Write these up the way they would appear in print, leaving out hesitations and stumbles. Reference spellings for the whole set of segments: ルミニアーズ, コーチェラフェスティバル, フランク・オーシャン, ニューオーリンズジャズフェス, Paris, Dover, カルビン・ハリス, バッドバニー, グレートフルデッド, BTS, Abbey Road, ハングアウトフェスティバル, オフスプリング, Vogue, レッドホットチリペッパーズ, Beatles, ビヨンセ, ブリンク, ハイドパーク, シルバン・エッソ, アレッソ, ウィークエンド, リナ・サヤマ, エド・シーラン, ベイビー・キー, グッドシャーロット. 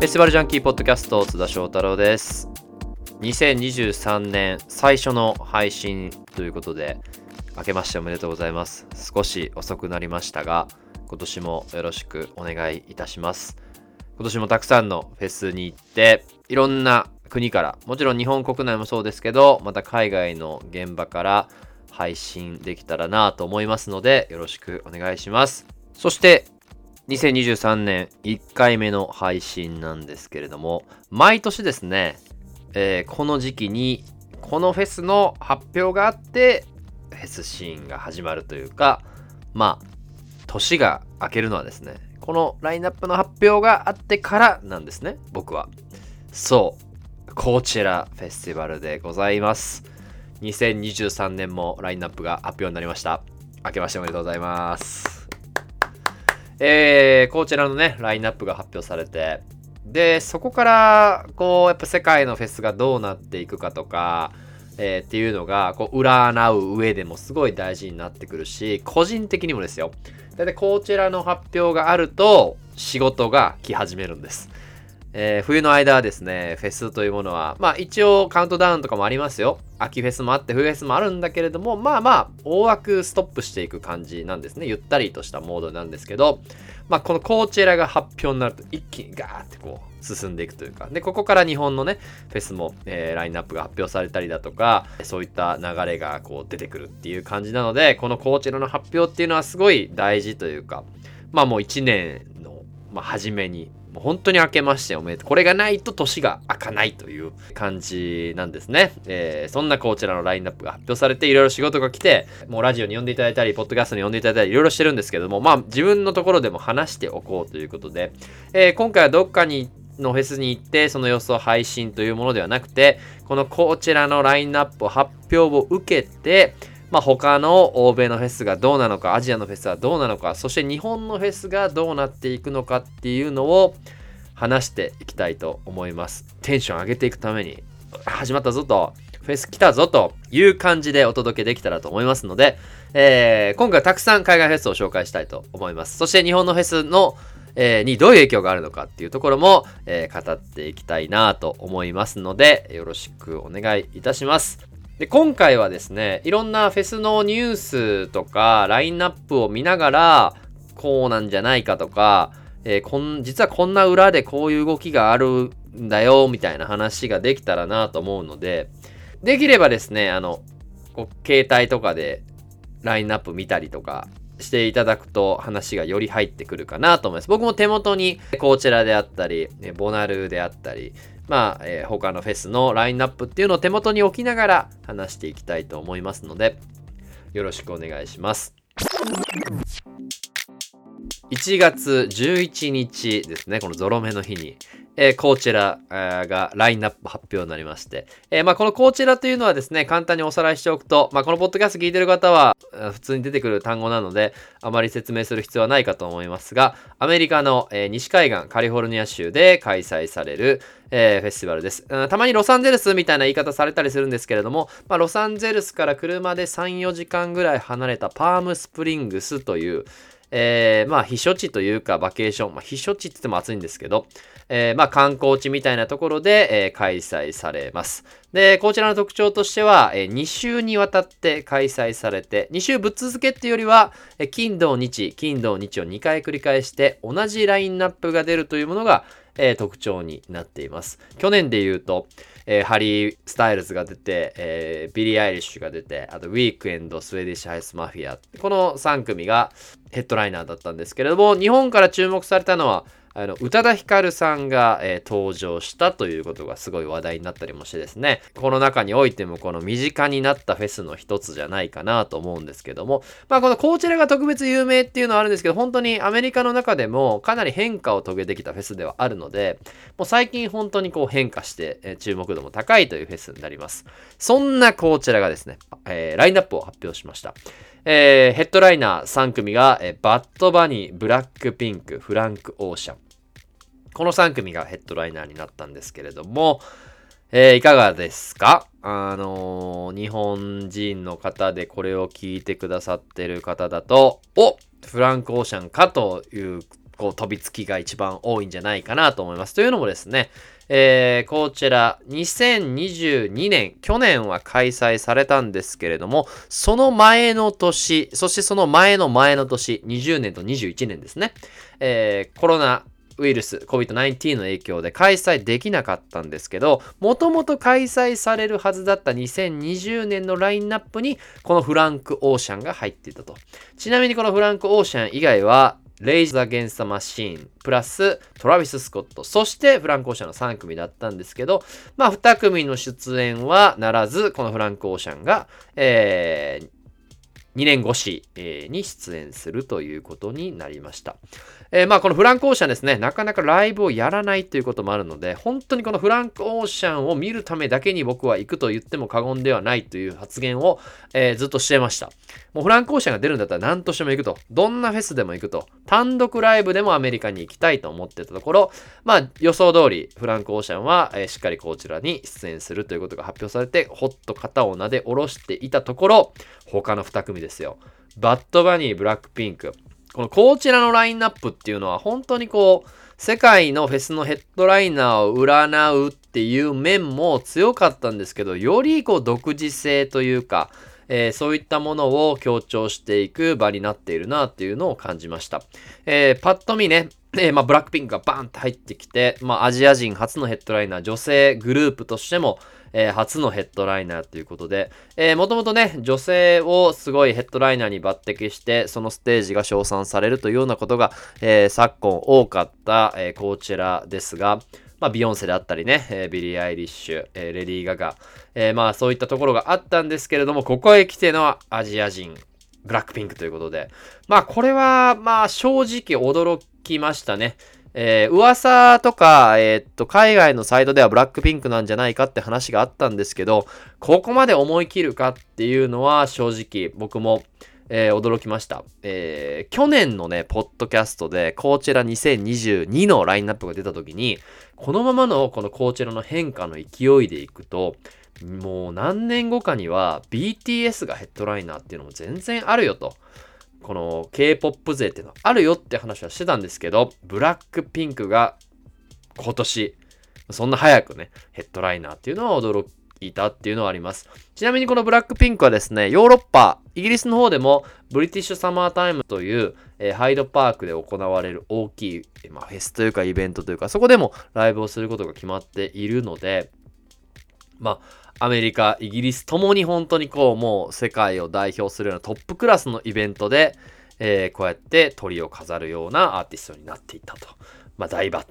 フェスティバルジャンキーポッドキャスト津田翔太郎です。2023年最初の配信ということで、明けましておめでとうございます。少し遅くなりましたが、今年もよろしくお願いいたします。今年もたくさんのフェスに行って、いろんな国から、もちろん日本国内もそうですけど、また海外の現場から配信できたらなと思いますので、よろしくお願いします。そして2023年1回目の配信なんですけれども、毎年ですね、この時期にこのフェスの発表があってフェスシーンが始まるというか、年が明けるのはですね、このラインナップの発表があってからなんですね。僕はそうコチェラフェスティバルでございます。2023年もラインナップが発表になりました。明けましておめでとうございます。こちらのね、ラインナップが発表されて、でそこからこうやっぱ世界のフェスがどうなっていくかとか、っていうのがこう占う上でもすごい大事になってくるし、個人的にもですよ。だいたいこちらの発表があると仕事が来始めるんです。冬の間はですね、フェスというものは、一応カウントダウンとかもありますよ。秋フェスもあって冬フェスもあるんだけれども、大枠ストップしていく感じなんですね。ゆったりとしたモードなんですけど、このコーチェラが発表になると一気にガーってこう進んでいくというか、でここから日本のねフェスも、ラインナップが発表されたりだとか、そういった流れがこう出てくるっていう感じなので、このコーチェラの発表っていうのはすごい大事というか、もう1年の、初めにもう本当に明けましておめでとう。これがないと年が明かないという感じなんですね。そんなこちらのラインナップが発表されて、いろいろ仕事が来て、もうラジオに呼んでいただいたり、ポッドキャストに呼んでいただいたり、いろいろしてるんですけども、自分のところでも話しておこうということで、今回はどっかのフェスに行ってその様子を配信というものではなくて、このこちらのラインナップ発表を受けて、他の欧米のフェスがどうなのか、アジアのフェスはどうなのか、そして日本のフェスがどうなっていくのかっていうのを話していきたいと思います。テンション上げていくために、始まったぞと、フェス来たぞという感じでお届けできたらと思いますので、今回はたくさん海外フェスを紹介したいと思います。そして日本のフェスのにどういう影響があるのかっていうところも、語っていきたいなと思いますので、よろしくお願いいたします。で今回はですね、いろんなフェスのニュースとかラインナップを見ながら、こうなんじゃないかとか、実はこんな裏でこういう動きがあるんだよみたいな話ができたらなと思うので、できればですね、携帯とかでラインナップ見たりとかしていただくと話がより入ってくるかなと思います。僕も手元にこちらであったり、ボナルであったり、他のフェスのラインナップっていうのを手元に置きながら話していきたいと思いますので、よろしくお願いします。1月11日ですね、このゾロ目の日に、コーチェラがラインナップ発表になりまして、このコーチェラというのはですね、簡単におさらいしておくと、このポッドキャスト聞いてる方は普通に出てくる単語なので、あまり説明する必要はないかと思いますが、アメリカの、西海岸カリフォルニア州で開催される、フェスティバルです。たまにロサンゼルスみたいな言い方されたりするんですけれども、ロサンゼルスから車で 3,4 時間ぐらい離れたパームスプリングスという、避暑地というかバケーション、避暑地って言っても暑いんですけど、観光地みたいなところで、開催されます。で、こちらの特徴としては、2週にわたって開催されて、2週ぶっ続けっていうよりは、金土日を2回繰り返して同じラインナップが出るというものが、特徴になっています。去年で言うと、ハリー・スタイルズが出て、ビリー・アイリッシュが出て、あとウィークエンド、スウェディッシュ・ハイス・マフィア、この3組がヘッドライナーだったんですけれども、日本から注目されたのは、宇多田ヒカルさんが、登場したということがすごい話題になったりもしてですね、この中においてもこの身近になったフェスの一つじゃないかなと思うんですけども、このコーチェラが特別有名っていうのはあるんですけど、本当にアメリカの中でもかなり変化を遂げてきたフェスではあるので、もう最近本当にこう変化して、注目度も高いというフェスになります。そんなコーチェラがですね、ラインナップを発表しました。ヘッドライナー3組が、バッドバニー、ブラックピンク、フランクオーシャン、この3組がヘッドライナーになったんですけれども、いかがですか？日本人の方でこれを聞いてくださってる方だと、フランクオーシャンかというこう飛びつきが一番多いんじゃないかなと思います。というのもですね、こちら2022年、去年は開催されたんですけれども、その前の年、そしてその前の前の年、20年と21年ですね、コロナウイルス COVID-19 の影響で開催できなかったんですけど、もともと開催されるはずだった2020年のラインナップにこのフランク・オーシャンが入っていたと。ちなみにこのフランク・オーシャン以外はレイジ・ザ・ゲンスタ・マシーンプラストラビス・スコット、そしてフランク・オーシャンの3組だったんですけど、まあ2組の出演はならず、このフランク・オーシャンが2年越しに出演するということになりました。まあこのフランク・オーシャンですね、なかなかライブをやらないということもあるので、本当にこのフランク・オーシャンを見るためだけに僕は行くと言っても過言ではないという発言を、ずっとしてました。もうフランク・オーシャンが出るんだったら何としても行くと、どんなフェスでも行くと、単独ライブでもアメリカに行きたいと思ってたところ、まあ予想通りフランク・オーシャンは、しっかりこちらに出演するということが発表されて、ほっと肩をなで下ろしていたところ、他の2組ですよ。バッドバニー、ブラックピンク、このこちらのラインナップっていうのは本当にこう世界のフェスのヘッドライナーを占うっていう面も強かったんですけど、よりこう独自性というか、そういったものを強調していく場になっているなっていうのを感じました。パッと見ね、まあ、ブラックピンクがバーンって入ってきて、まあ、アジア人初のヘッドライナー、女性グループとしても、初のヘッドライナーということで、もともとね、女性をすごいヘッドライナーに抜擢して、そのステージが称賛されるというようなことが、昨今多かった、こちらですが、まあ、ビヨンセであったりね、ビリー・アイリッシュ、レディー・ガガ、まあそういったところがあったんですけれども、ここへ来てのアジア人、ブラックピンクということで、まあこれはまあ正直驚きましたね。噂とか、海外のサイトではブラックピンクなんじゃないかって話があったんですけど、ここまで思い切るかっていうのは正直僕も、驚きました。去年のね、ポッドキャストで、コーチェラ2022のラインナップが出た時に、このままのこのコーチェラの変化の勢いでいくと、もう何年後かには BTS がヘッドライナーっていうのも全然あるよと。この K-POP 勢っていうのはあるよって話はしてたんですけど、ブラックピンクが今年、そんな早くね、ヘッドライナーっていうのは驚きいたっていうのはあります。ちなみにこのブラックピンクはですね、ヨーロッパ、イギリスの方でもブリティッシュサマータイムという、ハイドパークで行われる大きい、フェスというかイベントというか、そこでもライブをすることが決まっているので、まあアメリカ、イギリスともに本当にこうもう世界を代表するようなトップクラスのイベントで、こうやって鳥を飾るようなアーティストになっていったと、まあ大抜擢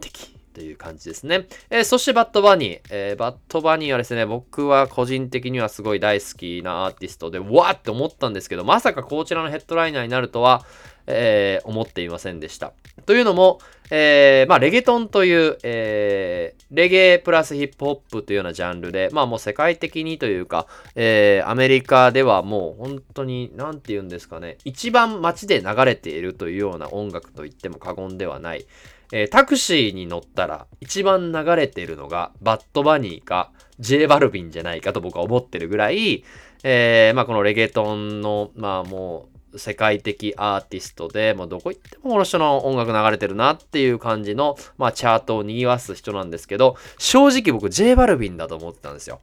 という感じですね。そしてバッドバニー、バッドバニーはですね、僕は個人的にはすごい大好きなアーティストで、わーって思ったんですけど、まさかこちらのヘッドライナーになるとは、思っていませんでした。というのも、まあレゲトンという、レゲエプラスヒップホップというようなジャンルで、まあもう世界的にというか、アメリカではもう本当に何て言うんですかね、一番街で流れているというような音楽と言っても過言ではない。タクシーに乗ったら一番流れているのがバッドバニーか J バルビンじゃないかと僕は思ってるぐらい、まあこのレゲトンのまあもう世界的アーティストで、もうどこ行ってもこの人の音楽流れてるなっていう感じの、まあチャートを賑わす人なんですけど、正直僕 J バルビンだと思ってたんですよ。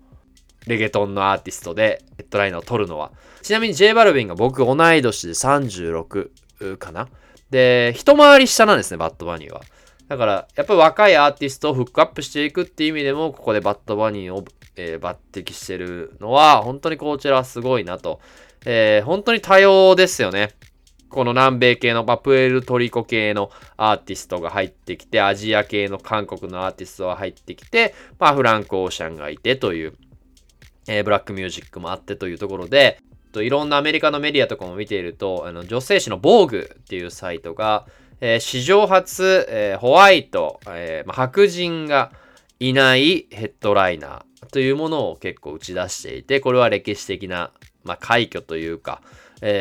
レゲトンのアーティストでヘッドライナーを取るのは。ちなみに J バルビンが僕同い年で36かな。で、一回り下なんですね、バッドバニーは。だから、やっぱり若いアーティストをフックアップしていくっていう意味でも、ここでバッドバニーを、抜擢してるのは、本当にこちらはすごいなと。本当に多様ですよね。この南米系のプエルトリコ系のアーティストが入ってきて、アジア系の韓国のアーティストが入ってきて、まあ、フランク・オーシャンがいてという、ブラックミュージックもあってというところで、いろんなアメリカのメディアとかも見ていると、女性誌のVogueっていうサイトが、史上初、ホワイト、白人がいないヘッドライナーというものを結構打ち出していて、これは歴史的な、まあ、快挙というか、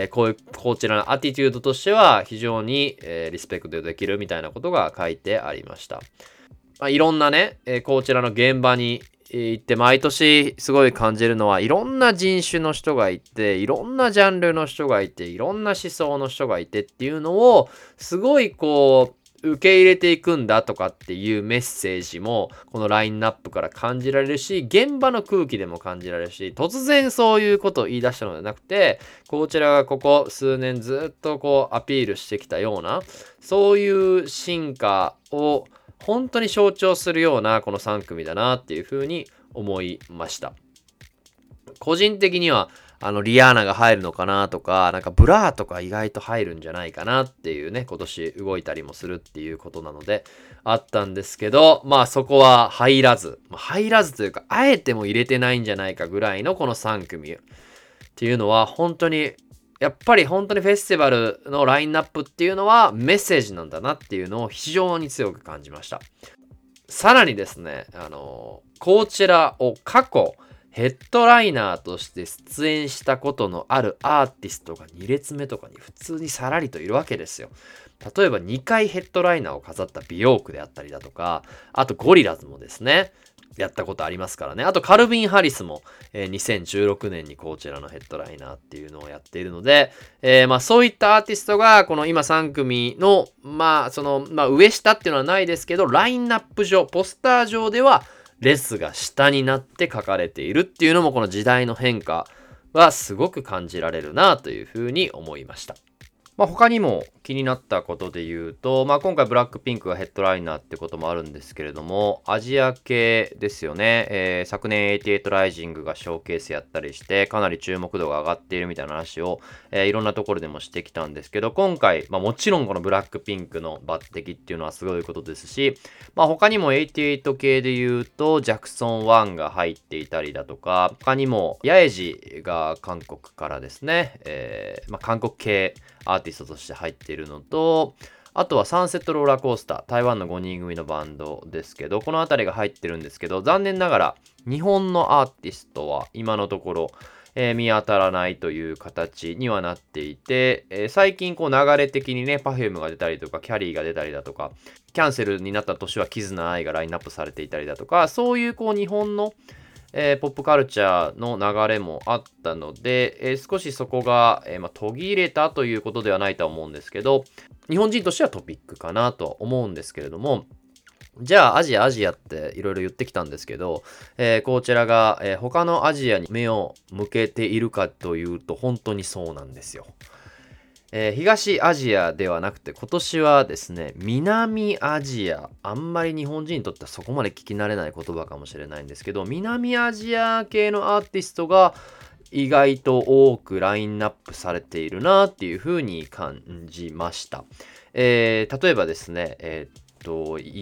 こちらのアティチュードとしては非常に、リスペクトできるみたいなことが書いてありました。まあ、いろんなね、こちらの現場に行って毎年すごい感じるのは、いろんな人種の人がいて、いろんなジャンルの人がいて、いろんな思想の人がいてっていうのをすごいこう受け入れていくんだとかっていうメッセージもこのラインナップから感じられるし、現場の空気でも感じられるし、突然そういうことを言い出したのではなくて、こちらがここ数年ずっとこうアピールしてきたような、そういう進化を本当に象徴するようなこの3組だなっていうふうに思いました。個人的にはリアーナが入るのかなとか、なんかブラーとか意外と入るんじゃないかなっていうね、今年動いたりもするっていうことなのであったんですけど、まあそこは入らずというか、あえても入れてないんじゃないかぐらいのこの3組っていうのは、本当にやっぱり本当にフェスティバルのラインナップっていうのはメッセージなんだなっていうのを非常に強く感じました。さらにですね、こちらを過去ヘッドライナーとして出演したことのあるアーティストが2列目とかに普通にさらりといるわけですよ。例えば2回ヘッドライナーを飾った美容区であったりだとか、あとゴリラズもですね、やったことありますからね。あとカルビン・ハリスも、2016年にこちらのヘッドライナーっていうのをやっているので、まあそういったアーティストがこの今3組のまあそのまあ上下っていうのはないですけど、ラインナップ上、ポスター上では列が下になって書かれているっていうのも、この時代の変化はすごく感じられるなというふうに思いました。まあ、他にも気になったことで言うと、まあ、今回ブラックピンクがヘッドライナーってこともあるんですけれども、アジア系ですよね。昨年88ライジングがショーケースやったりして、かなり注目度が上がっているみたいな話を、いろんなところでもしてきたんですけど、今回、まあ、もちろんこのブラックピンクの抜擢っていうのはすごいことですし、まあ、他にも88系で言うと、ジャクソン1が入っていたりだとか、他にもヤエジが韓国からですね、まあ、韓国系アーティストとして入っているのと、あとはサンセットローラーコースター、台湾の5人組のバンドですけど、この辺りが入ってるんですけど、残念ながら日本のアーティストは今のところ、見当たらないという形にはなっていて、最近こう流れ的にね、Perfumeが出たりとか、キャリーが出たりだとか、キャンセルになった年はキズナアイがラインナップされていたりだとか、そういうこう日本のポップカルチャーの流れもあったので、少しそこが、まあ、途切れたということではないとは思うんですけど、日本人としてはトピックかなとは思うんですけれども、じゃあアジアっていろいろ言ってきたんですけど、こちらが、他のアジアに目を向けているかというと、本当にそうなんですよ。東アジアではなくて、今年はですね、南アジア、あんまり日本人にとってはそこまで聞き慣れない言葉かもしれないんですけど、南アジア系のアーティストが意外と多くラインナップされているなっていうふうに感じました。例えばですね、イ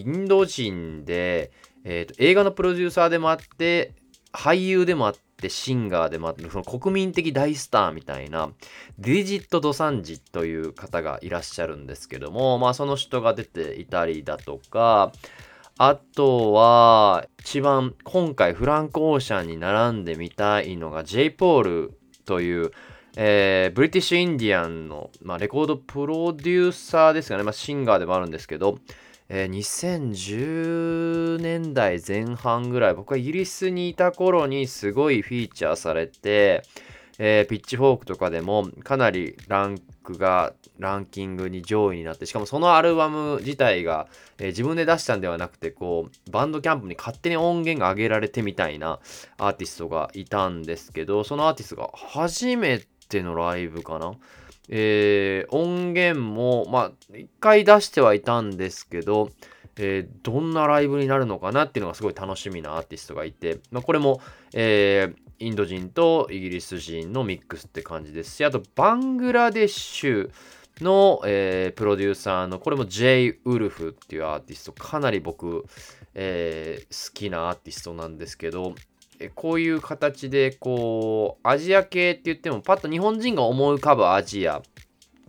ンド人で、映画のプロデューサーでもあって、俳優でもあって、シンガーでもあって、その国民的大スターみたいなディジット・ドサンジという方がいらっしゃるんですけども、まあその人が出ていたりだとか、あとは一番今回フランク・オーシャンに並んでみたいのが J ポールという、ブリティッシュ・インディアンの、まあ、レコードプロデューサーですかね、まあ、シンガーでもあるんですけど、2010年代前半ぐらい、僕はイギリスにいた頃にすごいフィーチャーされて、ピッチフォークとかでもかなりランキングに上位になって、しかもそのアルバム自体が、自分で出したんではなくて、こうバンドキャンプに勝手に音源が上げられてみたいなアーティストがいたんですけど、そのアーティストが初めてのライブかな、音源もまあ一回出してはいたんですけど、どんなライブになるのかなっていうのがすごい楽しみなアーティストがいて、まあ、これも、インド人とイギリス人のミックスって感じですし、あとバングラデシュの、プロデューサーの、これも J ウルフっていうアーティスト、かなり僕、好きなアーティストなんですけど、こういう形でこうアジア系って言ってもパッと日本人が思い浮かぶアジア、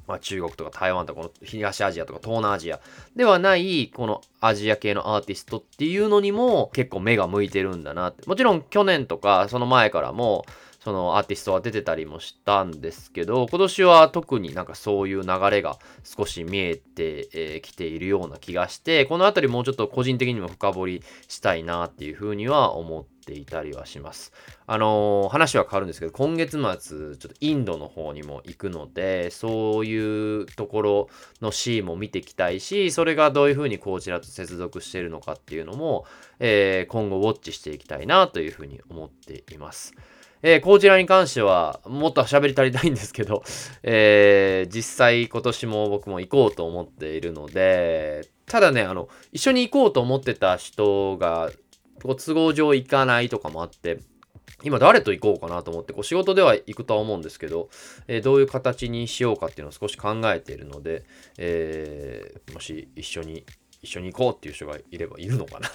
まあ、中国とか台湾とかこの東アジアとか東南アジアではないこのアジア系のアーティストっていうのにも結構目が向いてるんだなって。もちろん去年とかその前からもそのアーティストは出てたりもしたんですけど、今年は特になんかそういう流れが少し見えて、きているような気がして、このあたりもうちょっと個人的にも深掘りしたいなっていうふうには思ってっていたりはします。話は変わるんですけど、今月末ちょっとインドの方にも行くので、そういうところのシーンも見ていきたいし、それがどういうふうにこちらと接続しているのかっていうのも、今後ウォッチしていきたいなというふうに思っています。こちらに関してはもっと喋り足りないんですけど、実際今年も僕も行こうと思っているので、ただね、一緒に行こうと思ってた人がご都合上行かないとかもあって、今誰と行こうかなと思って、仕事では行くとは思うんですけど、どういう形にしようかっていうのを少し考えているので、もし一緒に行こうっていう人がいればいるのかな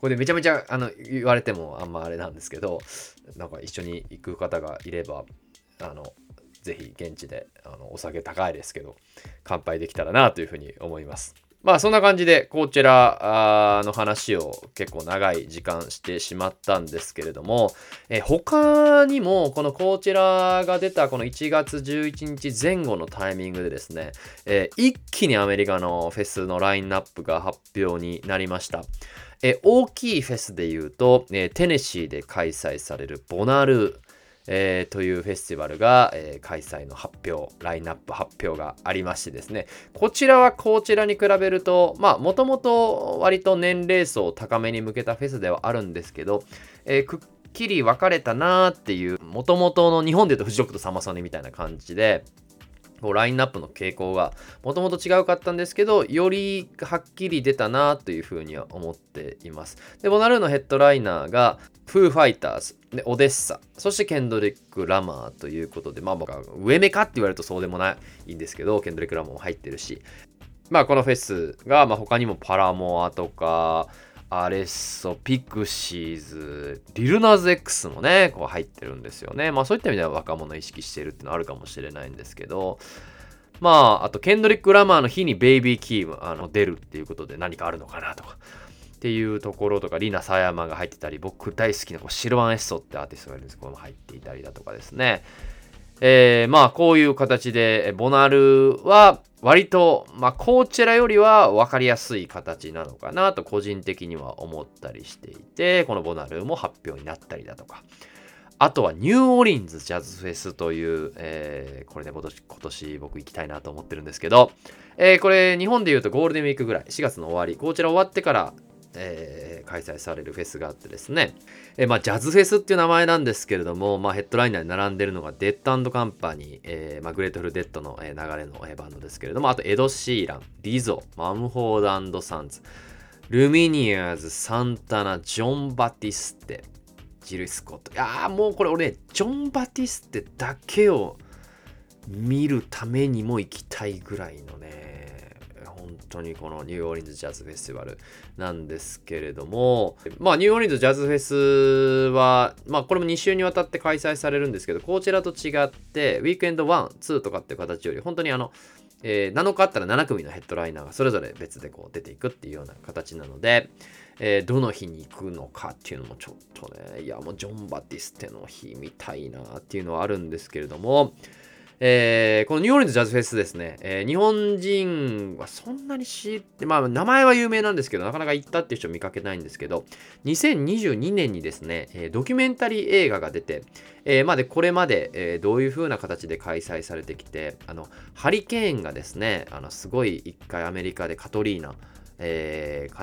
これでめちゃめちゃ言われてもあんまあれなんですけど、なんか一緒に行く方がいればぜひ現地でお酒高いですけど乾杯できたらなというふうに思います。まあそんな感じでこちらの話を結構長い時間してしまったんですけれども、他にもこのこちらが出たこの1月11日前後のタイミングでですね、一気にアメリカのフェスのラインナップが発表になりました。大きいフェスでいうと、テネシーで開催されるボナルーというフェスティバルが、開催の発表、ラインナップ発表がありましてですね、こちらはこちらに比べると、まあもともと割と年齢層高めに向けたフェスではあるんですけど、くっきり分かれたなーっていう、もともとの日本でいうとフジロックとサマソニみたいな感じでラインナップの傾向がもともと違うかったんですけど、よりはっきり出たなというふうには思っています。で、ボナルーのヘッドライナーがフーファイターズ、でオデッサ、そしてケンドリック・ラマーということで、まあ僕は上目かって言われるとそうでもないんですけど、ケンドリック・ラマーも入ってるし、まあこのフェスが、まあ、他にもパラモアとかアレッソ、ピクシーズ、リルナズ X もね、こう入ってるんですよね。まあそういった意味では若者を意識しているっていうのはあるかもしれないんですけど、まああとケンドリック・ラマーの日にベイビー・キーも出るっていうことで何かあるのかなとかっていうところとか、リナ・サヤマが入ってたり、僕大好きなシルバン・エッソってアーティストがいるんですけど、これも入っていたりだとかですね。まあこういう形でボナルは割と、まあ、こちらよりは分かりやすい形なのかなと個人的には思ったりしていて、このボナルも発表になったりだとか、あとはニューオーリンズジャズフェスという、これね、今年僕行きたいなと思ってるんですけど、これ日本でいうとゴールデンウィークぐらい、4月の終わり、こちら終わってから開催されるフェスがあってですね、まあ、ジャズフェスっていう名前なんですけれども、まあ、ヘッドライナーに並んでるのがデッド&カンパニー、まあ、グレートフルデッドの流れのバンドですけれども、あとエド・シーラン、リゾ、マンフォード&サンズ、ルミニアーズ、サンタナ、ジョン・バティステ、ジル・スコット、いやもうこれ俺、ジョン・バティステだけを見るためにも行きたいぐらいのね、本当にこのニューオーリンズジャズフェスティバルなんですけれども、まあニューオーリンズジャズフェスはまあこれも2週にわたって開催されるんですけど、こちらと違ってウィークエンド1、2とかっていう形より本当に7日あったら7組のヘッドライナーがそれぞれ別でこう出ていくっていうような形なので、どの日に行くのかっていうのもちょっとね、いやもうジョン・バティステの日みたいなっていうのはあるんですけれども、このニューオーリンズジャズフェスですね、日本人はそんなに知って、まあ名前は有名なんですけど、なかなか行ったっていう人見かけないんですけど、2022年にですね、ドキュメンタリー映画が出て、これまで、どういう風な形で開催されてきて、ハリケーンがですね、すごい一回アメリカでカトリーナ、か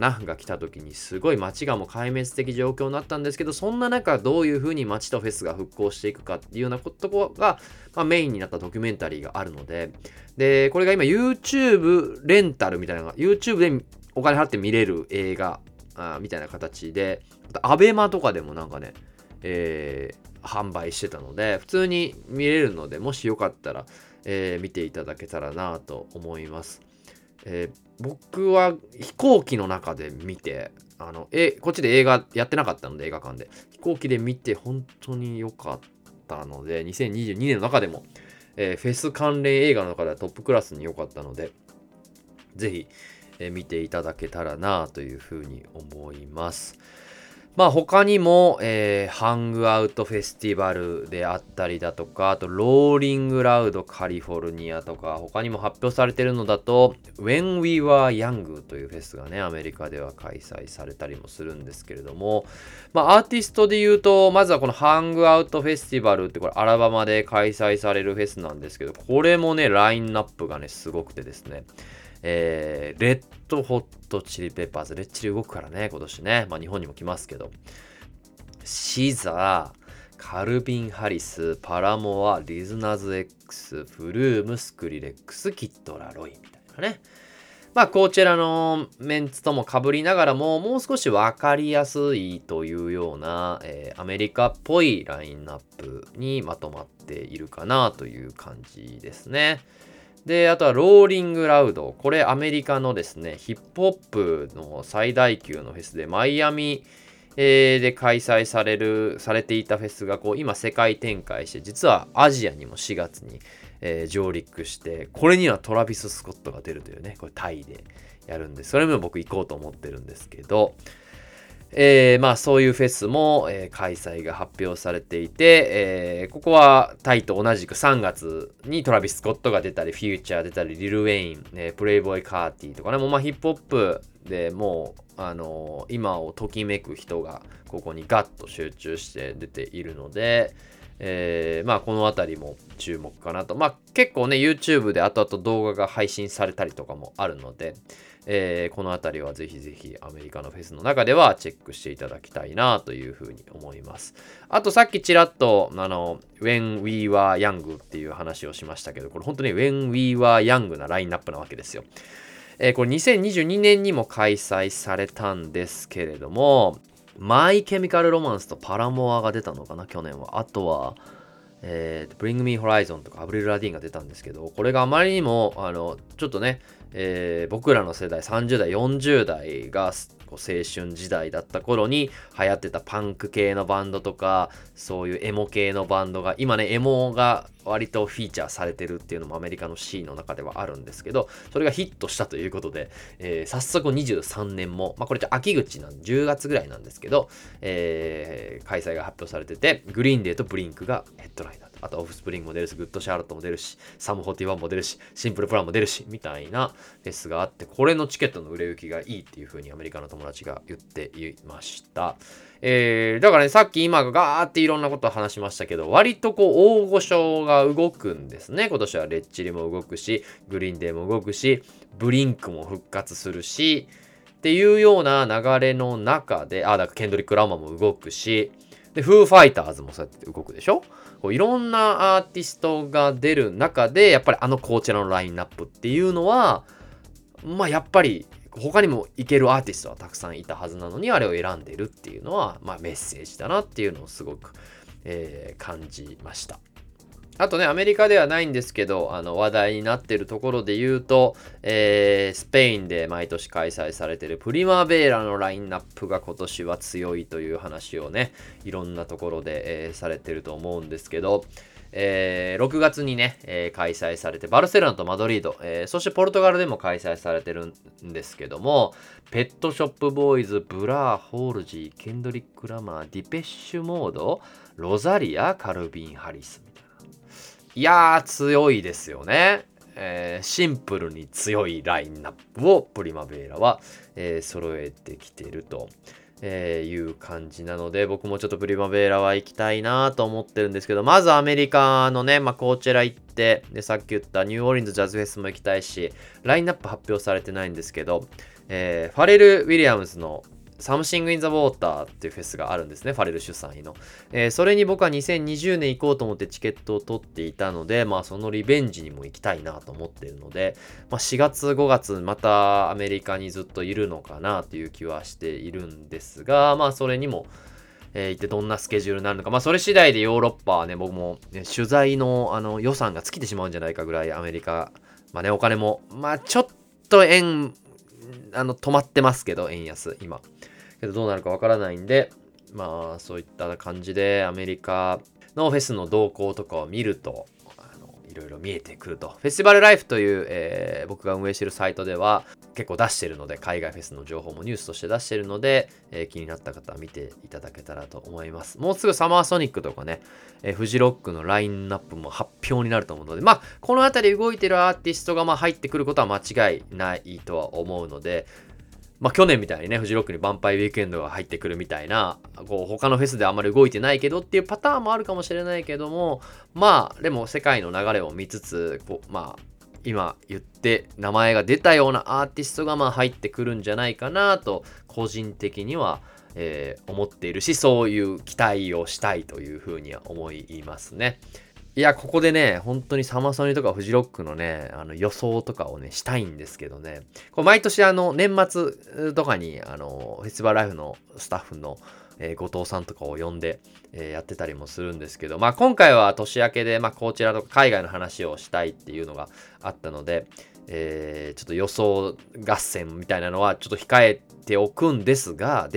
なが来た時にすごい街がもう壊滅的状況になったんですけど、そんな中どういう風に街とフェスが復興していくかっていうようなことが、まあ、メインになったドキュメンタリーがあるので、でこれが今 YouTube レンタルみたいなのが YouTube でお金払って見れる映画みたいな形で、アベマとかでもなんかね、販売してたので普通に見れるので、もしよかったら、見ていただけたらなと思います。僕は飛行機の中で見て、こっちで映画やってなかったので映画館で飛行機で見て本当に良かったので、2022年の中でも、フェス関連映画の中ではトップクラスに良かったので、ぜひ、見ていただけたらなというふうに思います。まあ他にも、ハングアウトフェスティバルであったりだとか、あとローリングラウドカリフォルニアとか、他にも発表されているのだと、When We Were Young というフェスがね、アメリカでは開催されたりもするんですけれども、まあアーティストで言うと、まずはこのハングアウトフェスティバルってこれアラバマで開催されるフェスなんですけど、これもね、ラインナップがね、すごくてですね、レッドホットチリペッパーズ、レッチリ動くからね今年ね、まあ日本にも来ますけど、シザー、カルビン・ハリス、パラモア、リズナズ X、フルーム、スクリレックス、キッドラ・ロイみたいなね、まあこちらのメンツとも被りながらも、もう少し分かりやすいというような、アメリカっぽいラインナップにまとまっているかなという感じですね。で、あとはローリングラウド。これアメリカのですね、ヒップホップの最大級のフェスで、マイアミで開催されていたフェスがこう今世界展開して、実はアジアにも4月に上陸して、これにはトラビス・スコットが出るというね、これタイでやるんです。それも僕行こうと思ってるんですけど、まあそういうフェスも、開催が発表されていて、ここはタイと同じく3月にトラビス・スコットが出たり、フューチャー出たり、リル・ウェイン、プレイボーイ・カーティーとかね、もうまあヒップホップでもう、今をときめく人がここにガッと集中して出ているので、まあこのあたりも注目かなと。まあ結構ね YouTube で後々動画が配信されたりとかもあるので、このあたりはぜひぜひアメリカのフェスの中ではチェックしていただきたいなというふうに思います。あとさっきちらっとWhen We Were Young っていう話をしましたけど、これ本当に When We Were Young なラインナップなわけですよ。これ2022年にも開催されたんですけれども、マイ・ケミカル・ロマンスとパラモアが出たのかな去年は。あとは、ブリング・ミー・ホライズンとかアヴリル・ラヴィーンが出たんですけど、これがあまりにもちょっとね、僕らの世代30代40代がこう青春時代だった頃に流行ってたパンク系のバンドとか、そういうエモ系のバンドが今ね、エモが割とフィーチャーされてるっていうのもアメリカのシーンの中ではあるんですけど、それがヒットしたということで、早速23年も、まあこれじゃ秋口なんで10月ぐらいなんですけど、開催が発表されてて、グリーンデーとブリンクがヘッドライナー、あとオフスプリングも出るし、グッドシャーロットも出るし、サム41も出るし、シンプルプランも出るしみたいなフェスがあって、これのチケットの売れ行きがいいっていう風にアメリカの友達が言っていました。だからね、さっき今ガーっていろんなことを話しましたけど、割とこう大御所が動くんですね。今年はレッチリも動くし、グリーンデーも動くし、ブリンクも復活するしっていうような流れの中で、だからケンドリック・ラマーも動くし、でフーファイターズもそうやって動くでしょ。こういろんなアーティストが出る中で、やっぱりこちらのラインナップっていうのは、まあやっぱり他にもいけるアーティストはたくさんいたはずなのに、あれを選んでるっていうのは、まあメッセージだなっていうのをすごく、感じました。あとね、アメリカではないんですけど、話題になってるところで言うと、スペインで毎年開催されてるプリマベーラのラインナップが今年は強いという話をね、いろんなところで、されてると思うんですけど、6月にね、開催されて、バルセロナとマドリード、そしてポルトガルでも開催されてるんですけども、ペットショップボーイズ、ブラー、ホールジー、ケンドリック・ラマー、ディペッシュ・モード、ロザリア、カルビン・ハリス、いやー強いですよね、シンプルに強いラインナップをプリマベーラは、揃えてきてるという感じなので、僕もちょっとプリマベーラは行きたいなと思ってるんですけど、まずアメリカのね、まあコーチェラ行って、でさっき言ったニューオーリンズジャズフェスも行きたいし、ラインナップ発表されてないんですけど、ファレル・ウィリアムズのサムシング・イン・ザ・ウォーターっていうフェスがあるんですね。ファレル主催の、それに僕は2020年行こうと思ってチケットを取っていたので、まあそのリベンジにも行きたいなと思っているので、まあ4月5月またアメリカにずっといるのかなという気はしているんですが、まあそれにも行ってどんなスケジュールになるのか、まあそれ次第でヨーロッパはね、僕もね、取材の予算が尽きてしまうんじゃないかぐらいアメリカ、まあね、お金もまあちょっと止まってますけど、円安今けどどうなるかわからないんで、まあそういった感じでアメリカのフェスの動向とかを見ると、いろいろ見えてくると。フェスティバルライフという、僕が運営しているサイトでは結構出してるので、海外フェスの情報もニュースとして出してるので、気になった方は見ていただけたらと思います。もうすぐサマーソニックとかね、フジロックのラインナップも発表になると思うので、まあ、このあたり動いてるアーティストがまあ入ってくることは間違いないとは思うので、まあ、去年みたいにね、フジロックにヴァンパイウィークエンドが入ってくるみたいな、こう、他のフェスであんまり動いてないけどっていうパターンもあるかもしれないけども、まあ、でも世界の流れを見つつ、こう、まあ、今言って名前が出たようなアーティストがまあ入ってくるんじゃないかなと、個人的には、思っているし、そういう期待をしたいというふうには思いますね。いや、ここでね、本当にサマソニとかフジロックのね、予想とかをね、したいんですけどね。これ毎年年末とかに、フェスティバルライフのスタッフの、後藤さんとかを呼んで、やってたりもするんですけど、まあ今回は年明けで、まあこちらとか海外の話をしたいっていうのがあったので、ちょっと予想合戦みたいなのはちょっと控えておくんですが、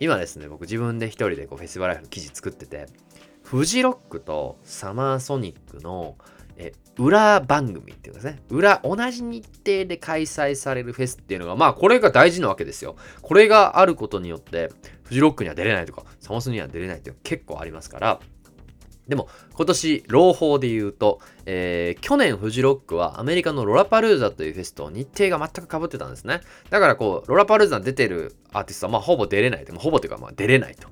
今ですね、僕自分で一人でこうフェスティバルライフ記事作ってて、フジロックとサマーソニックの裏番組っていうんですね。同じ日程で開催されるフェスっていうのが、まあこれが大事なわけですよ。これがあることによって、フジロックには出れないとか、サマソニには出れないっていうのが結構ありますから、でも今年、朗報で言うと、去年フジロックはアメリカのロラパルーザというフェスと日程が全く被ってたんですね。だからこう、ロラパルーザに出てるアーティストはまあほぼ出れない。ほぼというかまあ出れないと。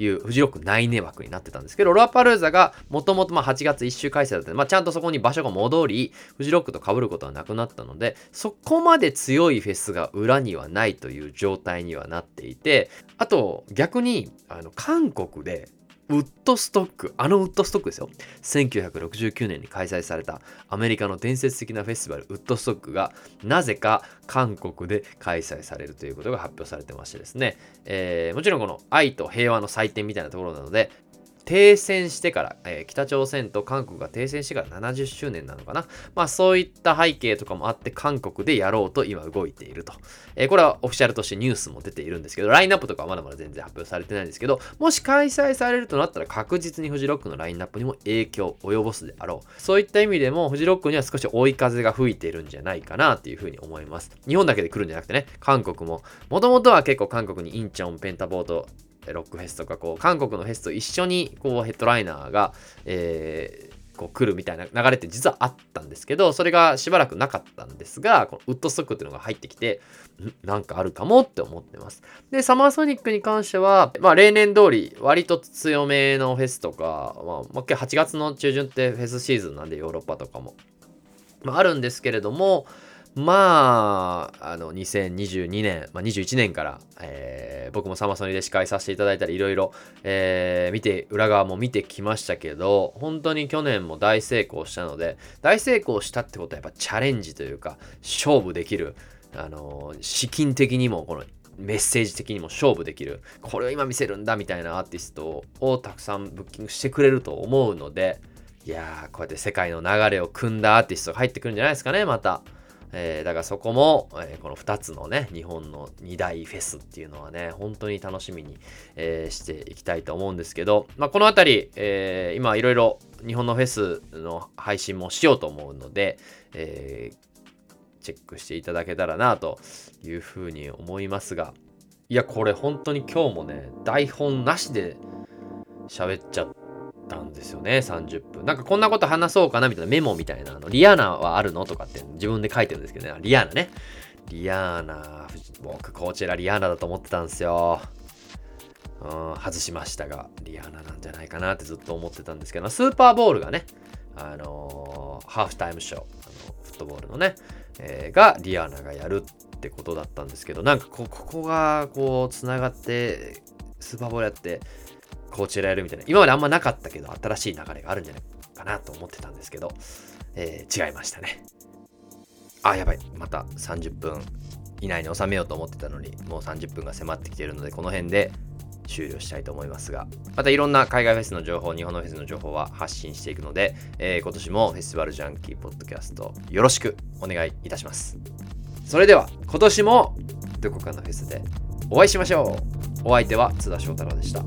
いうフジロック内根枠になってたんですけど、ロラパルーザがもともと8月1週開催だったので、まあ、ちゃんとそこに場所が戻り、フジロックと被ることはなくなったので、そこまで強いフェスが裏にはないという状態にはなっていて、あと逆に韓国でウッドストック、ウッドストックですよ。1969年に開催されたアメリカの伝説的なフェスティバルウッドストックがなぜか韓国で開催されるということが発表されてましてですね、もちろんこの愛と平和の祭典みたいなところなので、停戦してから、北朝鮮と韓国が停戦してから70周年なのかな。まあそういった背景とかもあって韓国でやろうと今動いていると。これはオフィシャルとしてニュースも出ているんですけど、ラインナップとかはまだまだ全然発表されてないんですけど、もし開催されるとなったら確実にフジロックのラインナップにも影響を及ぼすであろう。そういった意味でもフジロックには少し追い風が吹いているんじゃないかなというふうに思います。日本だけで来るんじゃなくてね、韓国も。もともとは結構韓国にインチョン、ペンタボート、ロックフェスとかこう韓国のフェスと一緒にこうヘッドライナーが、こう来るみたいな流れって実はあったんですけど、それがしばらくなかったんですが、このウッドストックっていうのが入ってきて、なんかあるかもって思ってます。でサマーソニックに関しては、まあ、例年通り割と強めのフェスとか、まあ、8月の中旬ってフェスシーズンなんで、ヨーロッパとかも、あるんですけれども、まあ、2022年、21年から、僕もサマソニで司会させていただいたり、いろいろ、裏側も見てきましたけど、本当に去年も大成功したので、大成功したってことはやっぱチャレンジというか、勝負できる、資金的にも、このメッセージ的にも勝負できる、これを今見せるんだみたいなアーティストをたくさんブッキングしてくれると思うので、いやー、こうやって世界の流れを組んだアーティストが入ってくるんじゃないですかね、また。だからそこも、この2つのね、日本の2大フェスっていうのはね、本当に楽しみに、していきたいと思うんですけど、まあ、このあたり、今いろいろ日本のフェスの配信もしようと思うので、チェックしていただけたらなというふうに思いますが、いや、これ本当に今日もね、台本なしで喋っちゃってたんですよね。30分、なんかこんなこと話そうかなみたいなメモみたいな、リアーナはあるのとかって自分で書いてるんですけどね。リアーナ、僕こちらリアーナだと思ってたんですよ。外しましたが、リアーナなんじゃないかなってずっと思ってたんですけど、スーパーボウルがね、ハーフタイムショー、フットボールのね、がリアーナがやるってことだったんですけど、なんかここがこうつながってスーパーボウルやってこちらやるみたいな、今まであんまなかったけど新しい流れがあるんじゃないかなと思ってたんですけど、違いましたね。あ、やばい、また30分以内に収めようと思ってたのに、もう30分が迫ってきているので、この辺で終了したいと思いますが、またいろんな海外フェスの情報、日本のフェスの情報は発信していくので、今年もフェスティバルジャンキーポッドキャストよろしくお願いいたします。それでは今年もどこかのフェスでお会いしましょう。お相手は津田翔太郎でした。